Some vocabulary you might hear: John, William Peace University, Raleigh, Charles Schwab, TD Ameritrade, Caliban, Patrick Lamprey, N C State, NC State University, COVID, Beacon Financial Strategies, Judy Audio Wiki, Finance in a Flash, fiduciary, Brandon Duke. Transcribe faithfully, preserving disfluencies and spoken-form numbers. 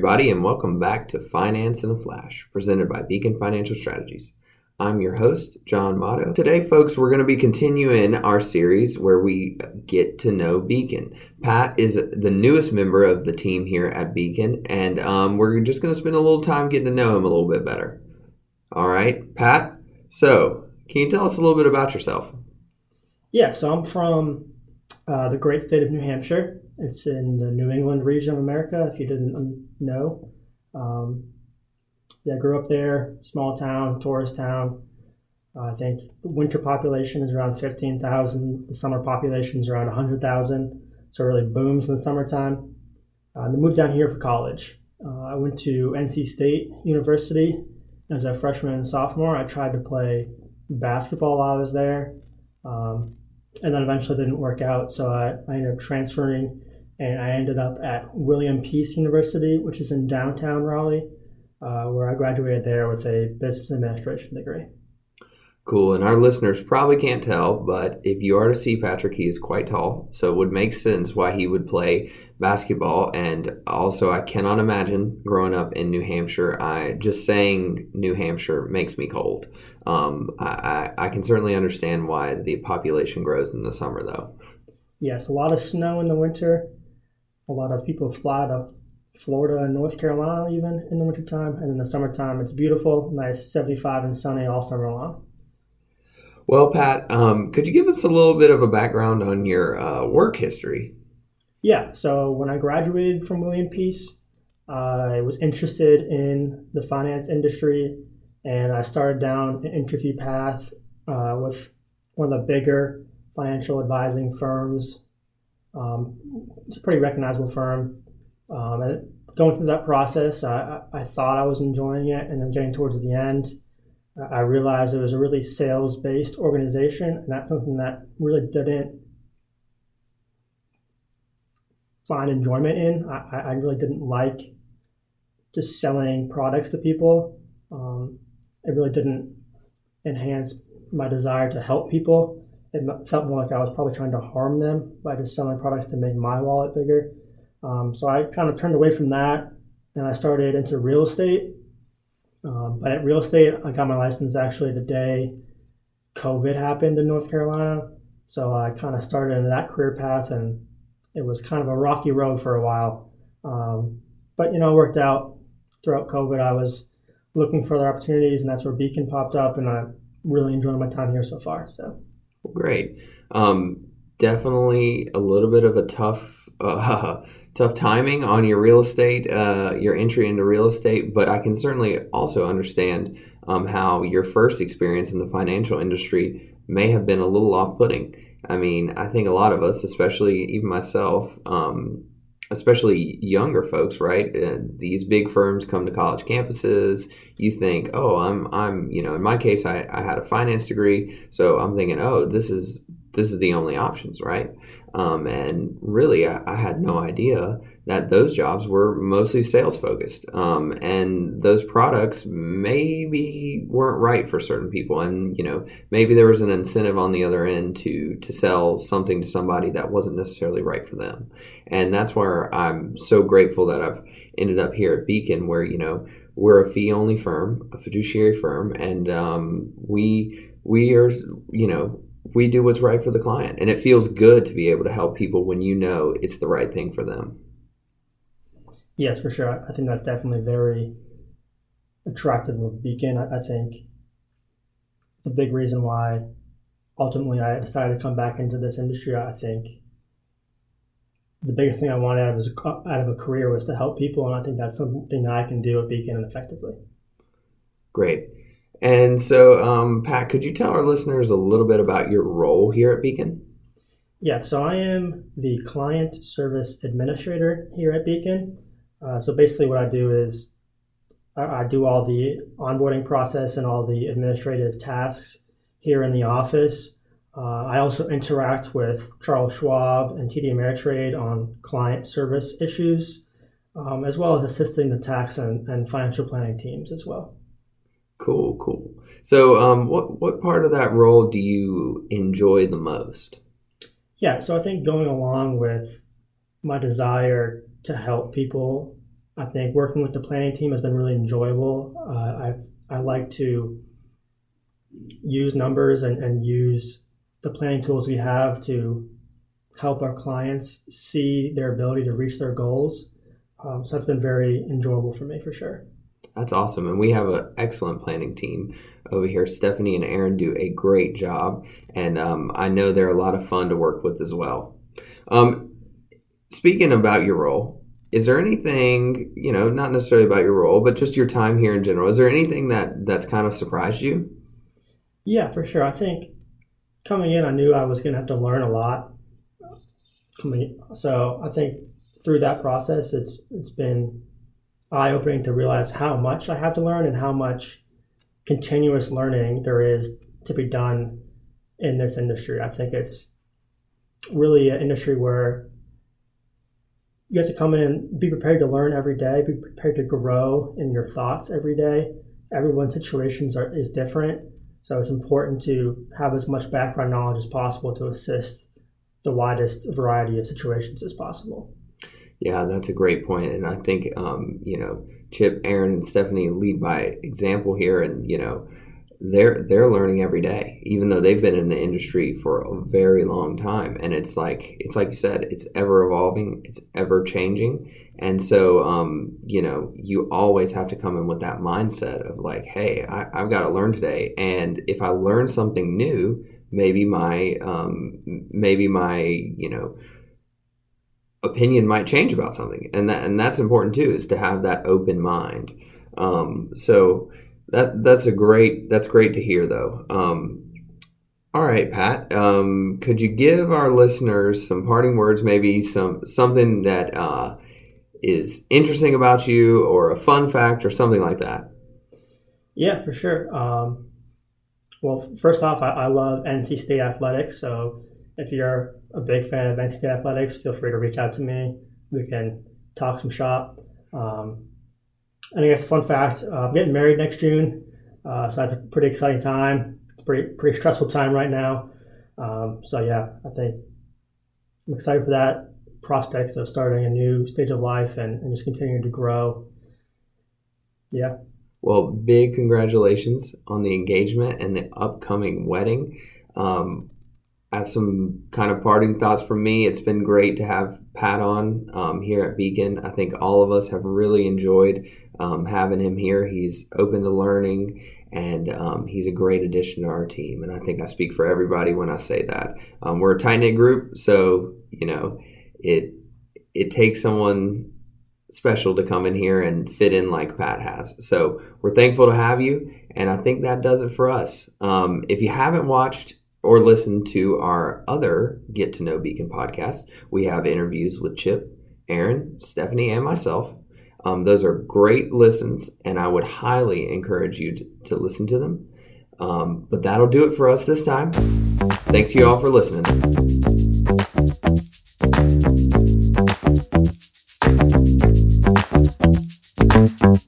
everybody, and welcome back to Finance in a Flash, presented by Beacon Financial Strategies. I'm your host, John Motto. Today, folks, we're going to be continuing our series where we get to know Beacon. Pat is the newest member of the team here at Beacon, and um, we're just going to spend a little time getting to know him a little bit better. All right, Pat, so can you tell us a little bit about yourself? Yeah, so I'm from uh, the great state of New Hampshire. It's in the New England region of America, if you didn't know. Um, Yeah, I grew up there, small town, tourist town. Uh, I think the winter population is around fifteen thousand. The summer population is around one hundred thousand. So it really booms in the summertime. Uh, and I moved down here for college. Uh, I went to N C State University. As a freshman and sophomore, I tried to play basketball while I was there. Um, and then eventually didn't work out. So I, I ended up transferring, and I ended up at William Peace University, which is in downtown Raleigh. Uh, where I graduated there with a business administration degree. Cool, and our listeners probably can't tell, but if you are to see Patrick, he is quite tall, so it would make sense why he would play basketball. And also, I cannot imagine growing up in New Hampshire. I just saying New Hampshire makes me cold. Um, I, I, I can certainly understand why the population grows in the summer, though. Yes, a lot of snow in the winter. A lot of people fly to Florida and North Carolina even in the wintertime, and in the summertime it's beautiful, nice, seventy-five and sunny all summer long. Well, Pat, um, could you give us a little bit of a background on your uh, work history? Yeah, so when I graduated from William Peace, I was interested in the finance industry, and I started down an interview path uh, with one of the bigger financial advising firms. Um, it's a pretty recognizable firm. Um, and going through that process, I, I thought I was enjoying it, and then getting towards the end, I realized it was a really sales-based organization, and that's something that really didn't find enjoyment in. I, I really didn't like just selling products to people. Um, it really didn't enhance my desire to help people. It felt more like I was probably trying to harm them by just selling products to make my wallet bigger. Um, so I kind of turned away from that, and I started into real estate. Um, but at real estate, I got my license actually the day COVID happened in North Carolina. So I kind of started into that career path, and it was kind of a rocky road for a while. Um, but, you know, it worked out. Throughout COVID, I was looking for other opportunities, and that's where Beacon popped up, and I really enjoyed my time here so far. So great. Um, definitely a little bit of a tough uh, tough timing on your real estate, uh, your entry into real estate, but I can certainly also understand um, how your first experience in the financial industry may have been a little off-putting. I mean, I think a lot of us, especially even myself, um, especially younger folks, right? Uh, these big firms come to college campuses. You think, oh, I'm, I'm, you know, in my case, I, I had a finance degree, so I'm thinking, oh, this is this is the only options, right? Um, and really, I, I had no idea that those jobs were mostly sales focused, um, and those products maybe weren't right for certain people. And you know, maybe there was an incentive on the other end to to sell something to somebody that wasn't necessarily right for them. And that's where I'm so grateful that I've ended up here at Beacon, where you know we're a fee only firm, a fiduciary firm, and um, we we are you know. we do what's right for the client, and it feels good to be able to help people when you know it's the right thing for them. Yes, for sure. I think that's definitely very attractive with Beacon. I think the big reason why ultimately I decided to come back into this industry, I think the biggest thing I wanted out of, was, out of a career was to help people, and I think that's something that I can do at Beacon effectively. Great. And so, um, Pat, could you tell our listeners a little bit about your role here at Beacon? Yeah, so I am the client service administrator here at Beacon. Uh, so basically what I do is I, I do all the onboarding process and all the administrative tasks here in the office. Uh, I also interact with Charles Schwab and T D Ameritrade on client service issues, um, as well as assisting the tax and, and financial planning teams as well. Cool, cool. So um, what, what part of that role do you enjoy the most? Yeah, so I think going along with my desire to help people, I think working with the planning team has been really enjoyable. Uh, I I like to use numbers and, and use the planning tools we have to help our clients see their ability to reach their goals. Um, so that's been very enjoyable for me, for sure. That's awesome. And we have an excellent planning team over here. Stephanie and Aaron do a great job. And um, I know they're a lot of fun to work with as well. Um, speaking about your role, is there anything, you know, not necessarily about your role, but just your time here in general, is there anything that, that's kind of surprised you? Yeah, for sure. I think coming in, I knew I was going to have to learn a lot. So I think through that process, it's it's been eye-opening to realize how much I have to learn and how much continuous learning there is to be done in this industry. I think it's really an industry where you have to come in and be prepared to learn every day, be prepared to grow in your thoughts every day. Everyone's situations are is different, so it's important to have as much background knowledge as possible to assist the widest variety of situations as possible. Yeah, that's a great point. And I think, um, you know, Chip, Aaron, and Stephanie lead by example here. And, you know, they're they're learning every day, even though they've been in the industry for a very long time. And it's like, it's like you said, it's ever evolving, it's ever changing. And so, um, you know, you always have to come in with that mindset of like, hey, I, I've got to learn today. And if I learn something new, maybe my, um, maybe my, you know, opinion might change about something, and that and that's important too, is to have that open mind. Um, so that that's a great that's great to hear, though. Um, all right, Pat, um, could you give our listeners some parting words, maybe some something that uh, is interesting about you, or a fun fact, or something like that? Yeah, for sure. Um, well, first off, I, I love N C State athletics, so if you're a big fan of N C State athletics, feel free to reach out to me. We can talk some shop. Um, and I guess fun fact, uh, I'm getting married next June, uh, so that's a pretty exciting time. It's a pretty, pretty stressful time right now. Um, so yeah, I think I'm excited for that. Prospects of starting a new stage of life and, and just continuing to grow. Yeah. Well, big congratulations on the engagement and the upcoming wedding. Um, As some kind of parting thoughts from me, it's been great to have Pat on um, here at Beacon. I think all of us have really enjoyed um, having him here. He's open to learning, and um, he's a great addition to our team. And I think I speak for everybody when I say that. Um, we're a tight-knit group, so you know it it takes someone special to come in here and fit in like Pat has. So we're thankful to have you, and I think that does it for us. Um, if you haven't watched or listen to our other Get to Know Beacon podcast, we have interviews with Chip, Aaron, Stephanie, and myself. Um, those are great listens, and I would highly encourage you to, to listen to them. Um, but that'll do it for us this time. Thanks to you all for listening.